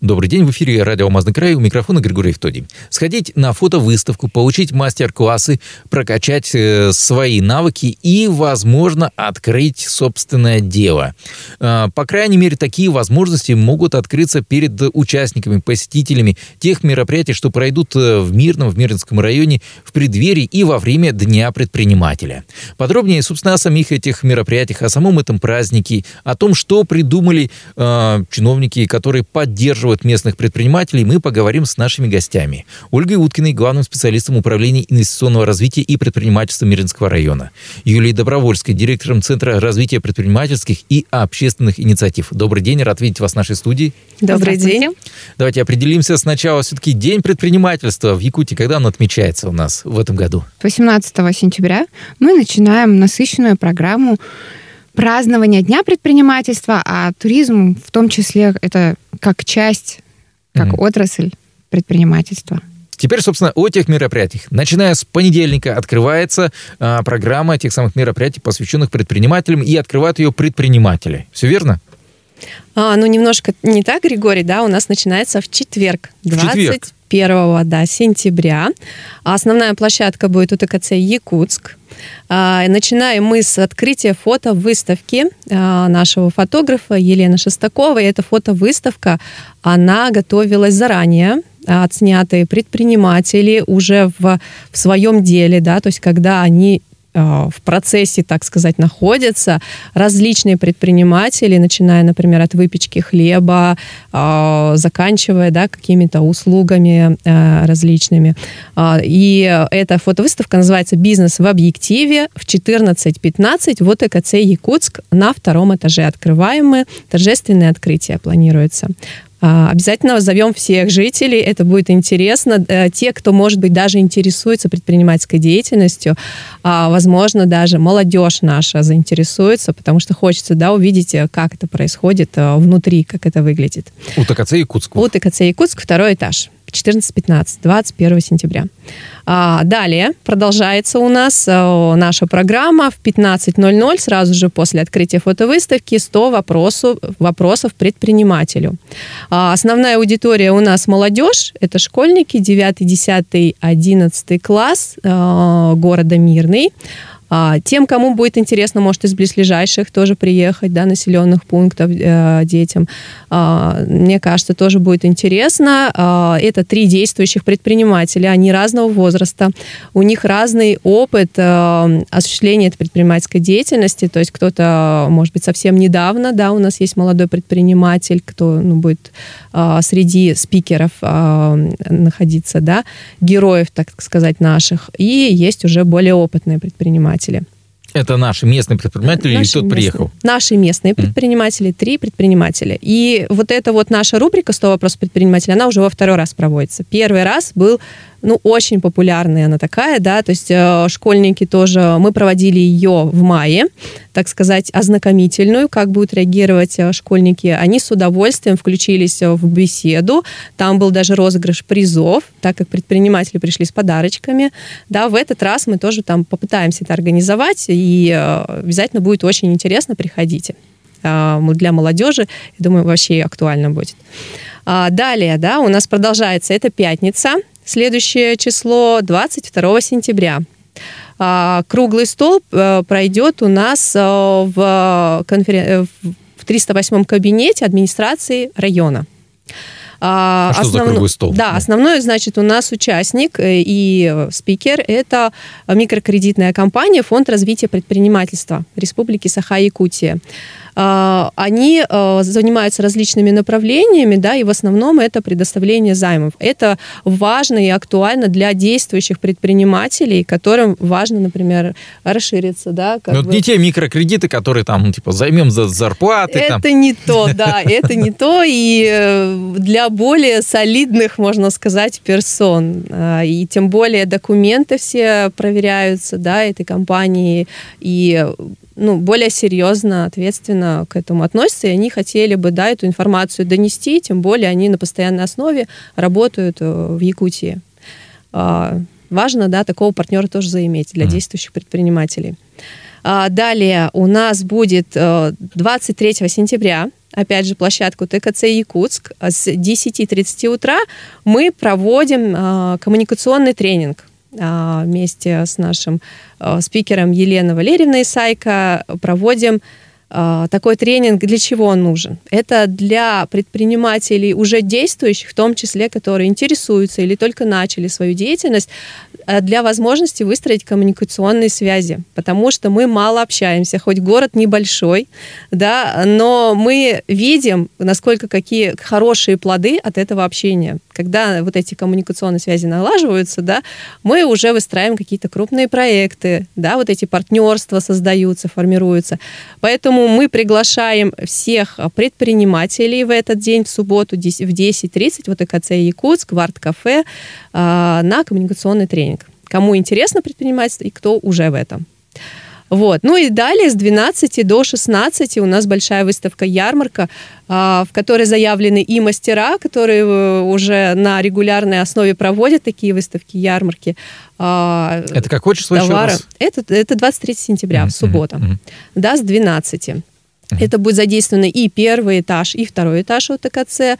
Добрый день, в эфире радио «Алмазный край», у микрофона Григорий Фтодий. Сходить на фотовыставку, получить мастер-классы, прокачать свои навыки и, возможно, открыть собственное дело. По крайней мере, такие возможности могут открыться перед участниками, посетителями тех мероприятий, что пройдут в Мирном, в Мирнинском районе, в преддверии и во время Дня предпринимателя. Подробнее, собственно, о самих этих мероприятиях, о самом этом празднике, о том, что придумали чиновники, которые поддерживают местных предпринимателей, мы поговорим с нашими гостями. Ольгой Уткиной, главным специалистом Управления инвестиционного развития и предпринимательства Мирнинского района. Юлией Добровольской, директором Центра развития предпринимательских и общественных инициатив. Добрый день, рад видеть вас в нашей студии. Добрый день. Давайте определимся сначала все-таки День предпринимательства в Якутии. Когда он отмечается у нас в этом году? 18 сентября мы начинаем насыщенную программу празднования Дня предпринимательства, а туризм в том числе это как часть, как отрасль предпринимательства. Теперь, собственно, о тех мероприятиях. Начиная с понедельника открывается программа тех самых мероприятий, посвященных предпринимателям, и открывают ее предприниматели. Все верно? Немножко не так, Григорий, да, у нас начинается в четверг, 21 сентября. Основная площадка будет у ТКЦ «Якутск». Начинаем мы с открытия фотовыставки нашего фотографа Елены Шестаковой. Эта фотовыставка, она готовилась заранее. Отснятые предприниматели уже в своем деле, да, то есть когда они в процессе, так сказать, находятся различные предприниматели, начиная, например, от выпечки хлеба, заканчивая, да, какими-то услугами различными. И эта фотовыставка называется «Бизнес в объективе» в 14:15 в ТКЦ «Якутск» на втором этаже. Открываем мы, торжественное открытие планируется. Обязательно зовем всех жителей, это будет интересно. Те, кто, может быть, даже интересуется предпринимательской деятельностью, возможно, даже молодежь наша заинтересуется, потому что хочется, да, увидеть, как это происходит внутри, как это выглядит. У ТКЦ Якутск. У ТКЦ Якутск, второй этаж. 14:15, 21 сентября. Далее продолжается у нас наша программа в 15:00, сразу же после открытия фотовыставки, 100 вопросов предпринимателю. Основная аудитория у нас молодежь, это школьники 9, 10, 11 класс города Мирный. Тем, кому будет интересно, может из близлежащих тоже приехать, да, населенных пунктов, детям. Мне кажется, тоже будет интересно. Это 3 действующих предпринимателя, они разного возраста, у них разный опыт осуществления этой предпринимательской деятельности, то есть кто-то, может быть, совсем недавно, да, у нас есть молодой предприниматель, кто будет среди спикеров находиться, да, героев, так сказать, наших, и есть уже более опытные предприниматели. Это наши местные предприниматели или кто-то приехал? Наши местные предприниматели, 3 предпринимателя. И вот эта вот наша рубрика «100 вопросов предпринимателя», она уже во второй раз проводится. Первый раз был, очень популярная она такая, да, то есть школьники тоже, мы проводили ее в мае, так сказать, ознакомительную, как будут реагировать школьники. Они с удовольствием включились в беседу, там был даже розыгрыш призов, так как предприниматели пришли с подарочками, да, в этот раз мы тоже там попытаемся это организовать, и обязательно будет очень интересно, приходите. Для молодежи, я думаю, вообще актуально будет. Далее, да, у нас продолжается, это пятница, следующее число, 22 сентября. Круглый стол пройдет у нас в 308 кабинете администрации района. Что за круглый стол? Да, основной, значит, у нас участник и спикер – это микрокредитная компания «Фонд развития предпринимательства Республики Саха-Якутия». Они занимаются различными направлениями, да, и в основном это предоставление займов. Это важно и актуально для действующих предпринимателей, которым важно, например, расшириться. Да, не те микрокредиты, которые там, займем за зарплаты. Это там. Не то, да, это не то. И для более солидных, можно сказать, персон. И тем более документы все проверяются, да, этой компании. И более серьезно, ответственно серьезно к этому относятся, и они хотели бы, да, эту информацию донести, тем более они на постоянной основе работают в Якутии. Важно, да, такого партнера тоже заиметь для действующих предпринимателей. Далее у нас будет 23 сентября, опять же, площадку ТКЦ Якутск. С 10:30 утра мы проводим коммуникационный тренинг вместе с нашим спикером Еленой Валерьевной Исайко. Проводим такой тренинг. Для чего он нужен? Это для предпринимателей уже действующих, в том числе, которые интересуются или только начали свою деятельность, для возможности выстроить коммуникационные связи, потому что мы мало общаемся, хоть город небольшой, да, но мы видим, насколько какие хорошие плоды от этого общения. Когда вот эти коммуникационные связи налаживаются, да, мы уже выстраиваем какие-то крупные проекты, да, вот эти партнерства создаются, формируются. Поэтому мы приглашаем всех предпринимателей в этот день, в субботу в 10:30, вот ТКЦ Якутск, в арт-кафе, на коммуникационный тренинг. Кому интересно предпринимательство и кто уже в этом. Вот. Ну и далее с 12 до 16 у нас большая выставка-ярмарка, в которой заявлены и мастера, которые уже на регулярной основе проводят такие выставки-ярмарки. Это какое число еще раз? Это 23 сентября, суббота, да, с 12. Это будет задействовано и первый этаж, и второй этаж от ТКЦ.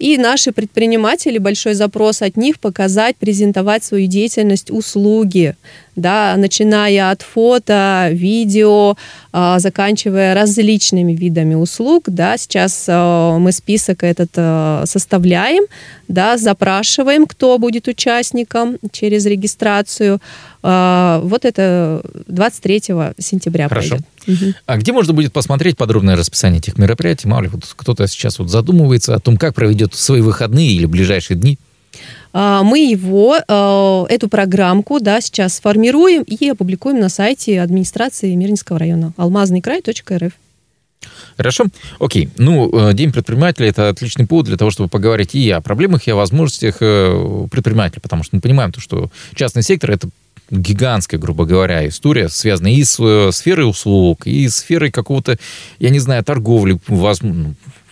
И наши предприниматели, большой запрос от них показать, презентовать свою деятельность, услуги, да, начиная от фото, видео, заканчивая различными видами услуг. Да. Сейчас мы список этот составляем, да, запрашиваем, кто будет участником через регистрацию. Вот это 23 сентября Хорошо. Пойдет. А где можно будет посмотреть подробное расписание этих мероприятий? Мало ли, вот кто-то сейчас вот задумывается о том, как проведет свои выходные или ближайшие дни. Мы эту программку, да, сейчас сформируем и опубликуем на сайте администрации Мирнинского района алмазныйкрай.рф. Хорошо. Окей. Ну, День предпринимателя – это отличный повод для того, чтобы поговорить и о проблемах, и о возможностях предпринимателя, потому что мы понимаем, что частный сектор – это гигантская, грубо говоря, история, связанная и с сферой услуг, и с сферой какого-то, я не знаю, торговли,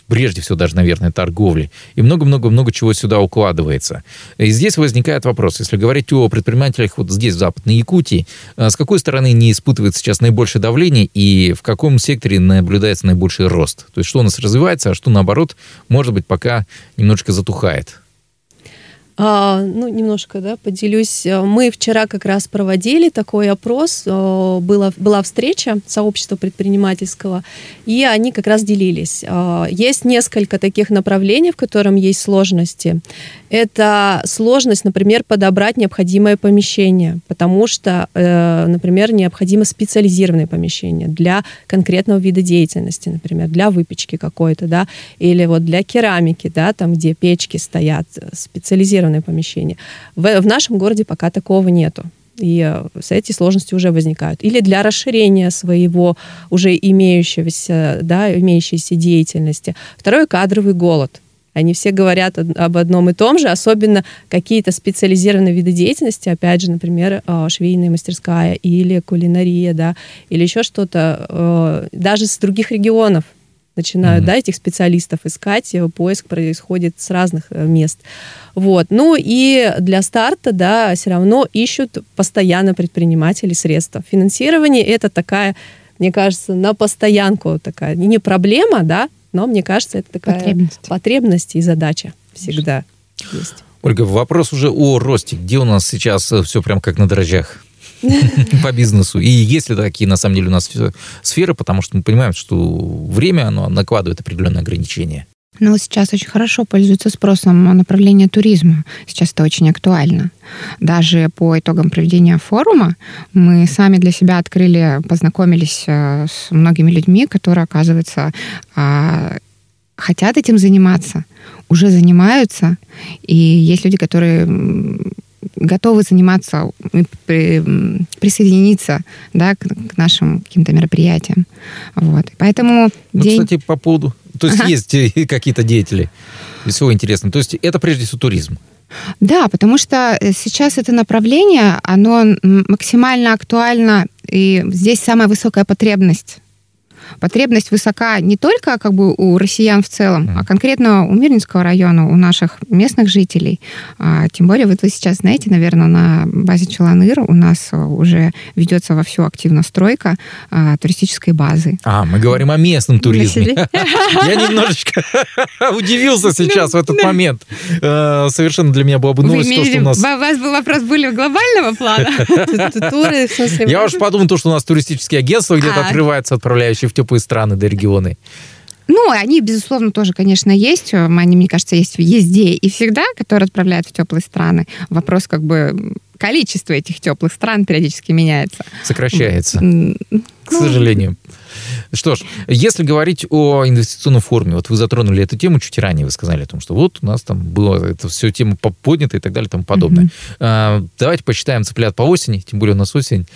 прежде всего даже, наверное, торговли. И много-много-много чего сюда укладывается. И здесь возникает вопрос, если говорить о предпринимателях вот здесь, в Западной Якутии, с какой стороны не испытывает сейчас наибольшее давление и в каком секторе наблюдается наибольший рост? То есть что у нас развивается, а что, наоборот, может быть, пока немножечко затухает? Немножко, да, поделюсь. Мы вчера как раз проводили такой опрос, была встреча сообщества предпринимательского, и они как раз делились. Есть несколько таких направлений, в котором есть сложности. Это сложность, например, подобрать необходимое помещение, потому что, например, необходимо специализированное помещение для конкретного вида деятельности, например, для выпечки какой-то, да, или вот для керамики, да, там, где печки стоят, специализированные помещение. В нашем городе пока такого нету. И эти сложности уже возникают. Или для расширения своего уже имеющейся деятельности. Второе – кадровый голод. Они все говорят об одном и том же, особенно какие-то специализированные виды деятельности, опять же, например, швейная мастерская или кулинария, да, или еще что-то, даже с других регионов. Начинают, да, этих специалистов искать, поиск происходит с разных мест. Вот. Ну и для старта, да, все равно ищут постоянно предприниматели средства. Финансирование – это такая, мне кажется, на постоянку такая, не проблема, да, но, мне кажется, это такая потребность и задача всегда есть. Ольга, вопрос уже о росте. Где у нас сейчас все прям как на дрожжах? По бизнесу. И есть ли такие, на самом деле, у нас сферы, потому что мы понимаем, что время, оно накладывает определенные ограничения. Но сейчас очень хорошо пользуется спросом направление туризма. Сейчас это очень актуально. Даже по итогам проведения форума мы сами для себя открыли, познакомились с многими людьми, которые, оказывается, хотят этим заниматься, уже занимаются. И есть люди, которые готовы заниматься, присоединиться, да, к нашим каким-то мероприятиям. Вот. Поэтому кстати, по поводу... То есть есть какие-то деятели. Всего интересного. То есть это прежде всего туризм. Да, потому что сейчас это направление, оно максимально актуально, и здесь самая высокая потребность. потребность высока не только как бы у россиян в целом, а конкретно у Мирнинского района, у наших местных жителей. Тем более, вот вы сейчас знаете, наверное, на базе Чуланыр у нас уже ведется вовсю активно стройка туристической базы. А, мы говорим о местном туризме. Я немножечко удивился сейчас в этот момент. Совершенно для меня была бы новость то, что у нас... У вас был вопрос более глобального плана? Я уж подумал, что у нас туристические агентства где-то открываются, отправляющие в теплые страны да регионы. Ну, они, безусловно, тоже, конечно, есть. Они, мне кажется, есть везде и всегда, которые отправляют в теплые страны. Вопрос как бы... количество этих теплых стран периодически меняется. Сокращается, к сожалению. Что ж, если говорить о инвестиционном форуме, вот вы затронули эту тему чуть ранее, вы сказали о том, что вот у нас там была эта вся тема поднята и так далее и тому подобное. Давайте посчитаем цыплят по осени, тем более у нас осень.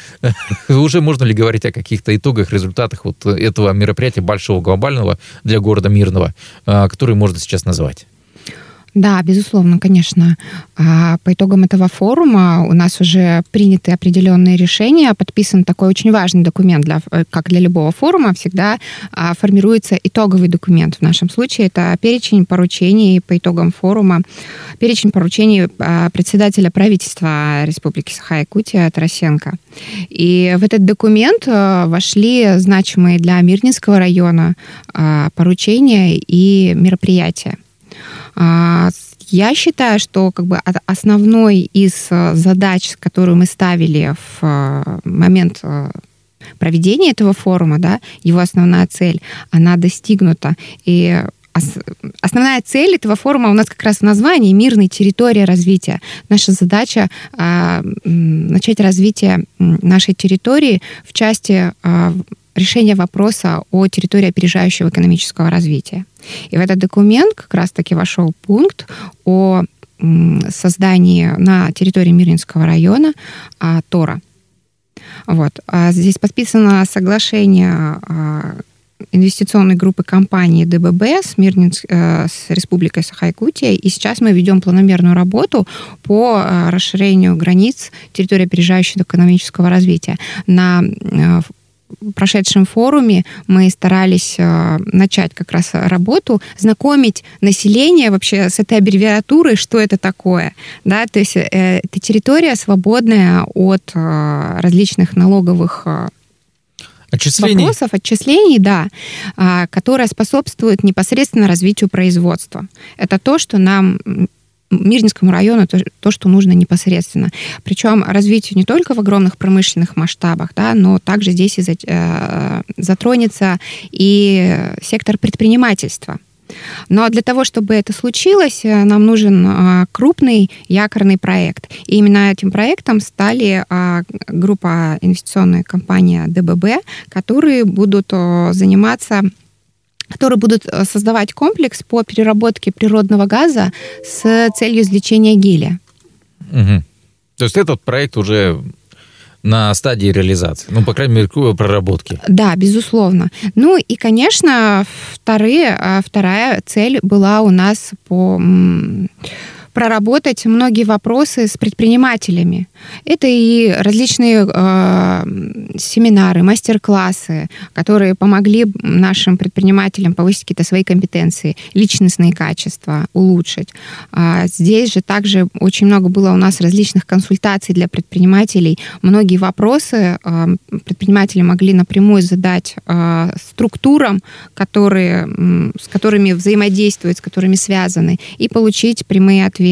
Уже можно ли говорить о каких-то итогах, результатах вот этого мероприятия большого глобального для города Мирного, который можно сейчас назвать? Да, безусловно, конечно. По итогам этого форума у нас уже приняты определенные решения, подписан такой очень важный документ, как для любого форума, всегда формируется итоговый документ. В нашем случае это перечень поручений по итогам форума, перечень поручений председателя правительства Республики Саха-Якутия Тарасенко. И в этот документ вошли значимые для Мирнинского района поручения и мероприятия. Я считаю, что как бы основной из задач, которую мы ставили в момент проведения этого форума, да, его основная цель, она достигнута. И основная цель этого форума у нас как раз в названии «Мирная территория развития». Наша задача начать развитие нашей территории в части решения вопроса о территории опережающего экономического развития. И в этот документ как раз-таки вошел пункт о создании на территории Мирнинского района ТОРа. Вот. Здесь подписано соглашение инвестиционной группы компании ДББ с Республикой Саха-Якутия. И сейчас мы ведем планомерную работу по расширению границ территории опережающего экономического развития. В прошедшем форуме мы старались начать как раз работу, знакомить население вообще с этой аббревиатурой, что это такое. Да? То есть это территория, свободная от различных налоговых вопросов, отчислений, да, которая способствует непосредственно развитию производства. Это то, что нам... Мирнинскому району то, что нужно непосредственно. Причем развитие не только в огромных промышленных масштабах, да, но также здесь затронется и сектор предпринимательства. Но для того, чтобы это случилось, нам нужен крупный якорный проект. И именно этим проектом стали группа инвестиционная компания ДББ, которые будут создавать комплекс по переработке природного газа с целью извлечения гелия. Угу. То есть этот проект уже на стадии реализации, ну, по крайней мере, проработки. Да, безусловно. Ну и, конечно, вторая цель была у нас проработать многие вопросы с предпринимателями. Это и различные семинары, мастер-классы, которые помогли нашим предпринимателям повысить какие-то свои компетенции, личностные качества, улучшить. Здесь же также очень много было у нас различных консультаций для предпринимателей. Многие вопросы предприниматели могли напрямую задать структурам, с которыми взаимодействуют, с которыми связаны, и получить прямые ответы.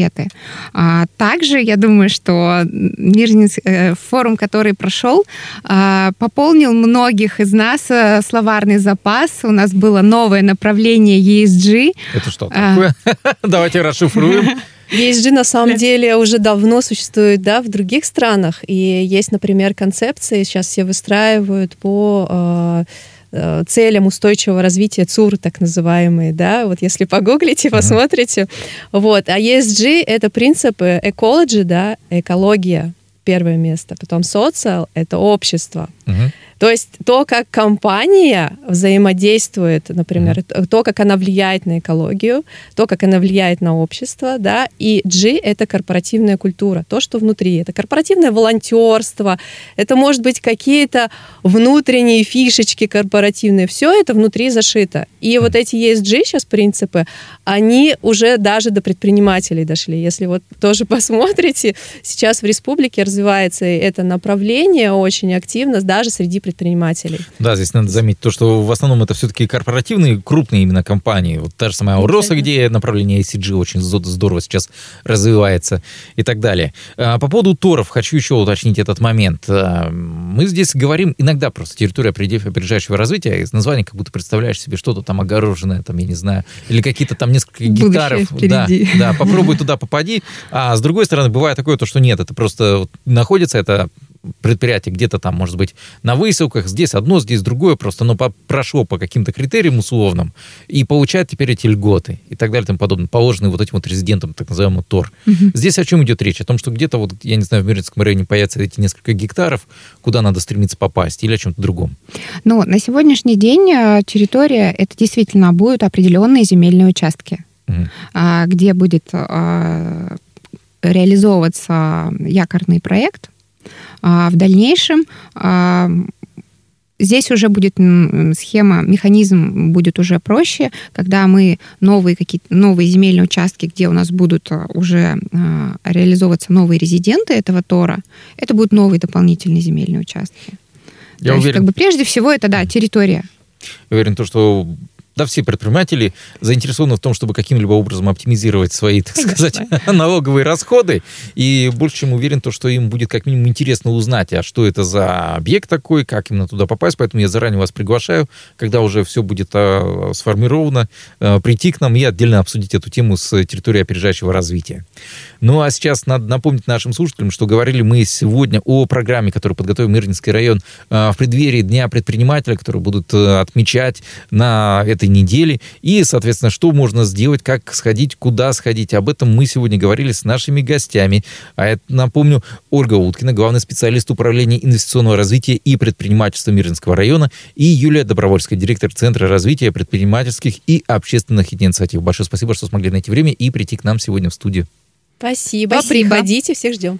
Также, я думаю, что Мирнинский форум, который прошел, пополнил многих из нас словарный запас. У нас было новое направление ESG. Это что такое? Давайте расшифруем. ESG на самом деле уже давно существует, да, в других странах. И есть, например, концепции, сейчас все выстраивают по... целям устойчивого развития ЦУР, так называемые, да, вот если погуглите, посмотрите, вот, а ESG — это принципы экологии, да, экология, первое место, потом социал — это общество, То есть то, как компания взаимодействует, например, то, как она влияет на экологию, то, как она влияет на общество, да, и G — это корпоративная культура, то, что внутри. Это корпоративное волонтерство, это, может быть, какие-то внутренние фишечки корпоративные, все это внутри зашито. И вот эти ESG сейчас принципы, они уже даже до предпринимателей дошли. Если вот тоже посмотрите, сейчас в республике развивается это направление очень активно, даже среди предпринимателей. Да, здесь надо заметить то, что в основном это все-таки корпоративные, крупные именно компании. Вот та же самая УРОС, где направление ESG очень здорово сейчас развивается и так далее. По поводу ТОРов хочу еще уточнить этот момент. Мы здесь говорим иногда просто территория опережающего развития, из названия как будто представляешь себе что-то там огороженное, там, я не знаю, или какие-то там несколько гектаров. Да, да, попробуй туда попади. А с другой стороны, бывает такое, то, что нет, это просто находится, это предприятие где-то там, может быть, на выселках, здесь одно, здесь другое, просто оно прошло по каким-то критериям условным и получает теперь эти льготы и так далее и тому подобное, положенные вот этим вот резидентам, так называемый ТОР. Здесь о чем идет речь? О том, что где-то вот, я не знаю, в Мирнинском районе появятся эти несколько гектаров, куда надо стремиться попасть, или о чем-то другом? Ну, на сегодняшний день территория, это действительно будут определенные земельные участки, где будет реализовываться якорный проект. В дальнейшем здесь уже будет схема, механизм будет уже проще, когда мы новые земельные участки, где у нас будут уже реализовываться новые резиденты этого ТОРа, это будут новые дополнительные земельные участки. Я уверен. Есть, как бы, прежде всего, это, да, территория. Я уверен, то, что... Да, все предприниматели заинтересованы в том, чтобы каким-либо образом оптимизировать свои, так сказать, налоговые расходы. И больше чем уверен, то, что им будет как минимум интересно узнать, а что это за объект такой, как именно туда попасть. Поэтому я заранее вас приглашаю, когда уже все будет сформировано, прийти к нам и отдельно обсудить эту тему с территорией опережающего развития. Ну, а сейчас надо напомнить нашим слушателям, что говорили мы сегодня о программе, которую подготовил Мирнинский район в преддверии Дня предпринимателя, которую будут отмечать на этой недели, и, соответственно, что можно сделать, как сходить, куда сходить. Об этом мы сегодня говорили с нашими гостями. А я напомню, Ольга Уткина, главный специалист Управления инвестиционного развития и предпринимательства Мирнинского района, и Юлия Добровольская, директор Центра развития предпринимательских и общественных инициатив. Большое спасибо, что смогли найти время и прийти к нам сегодня в студию. Спасибо. Приходите, всех ждем.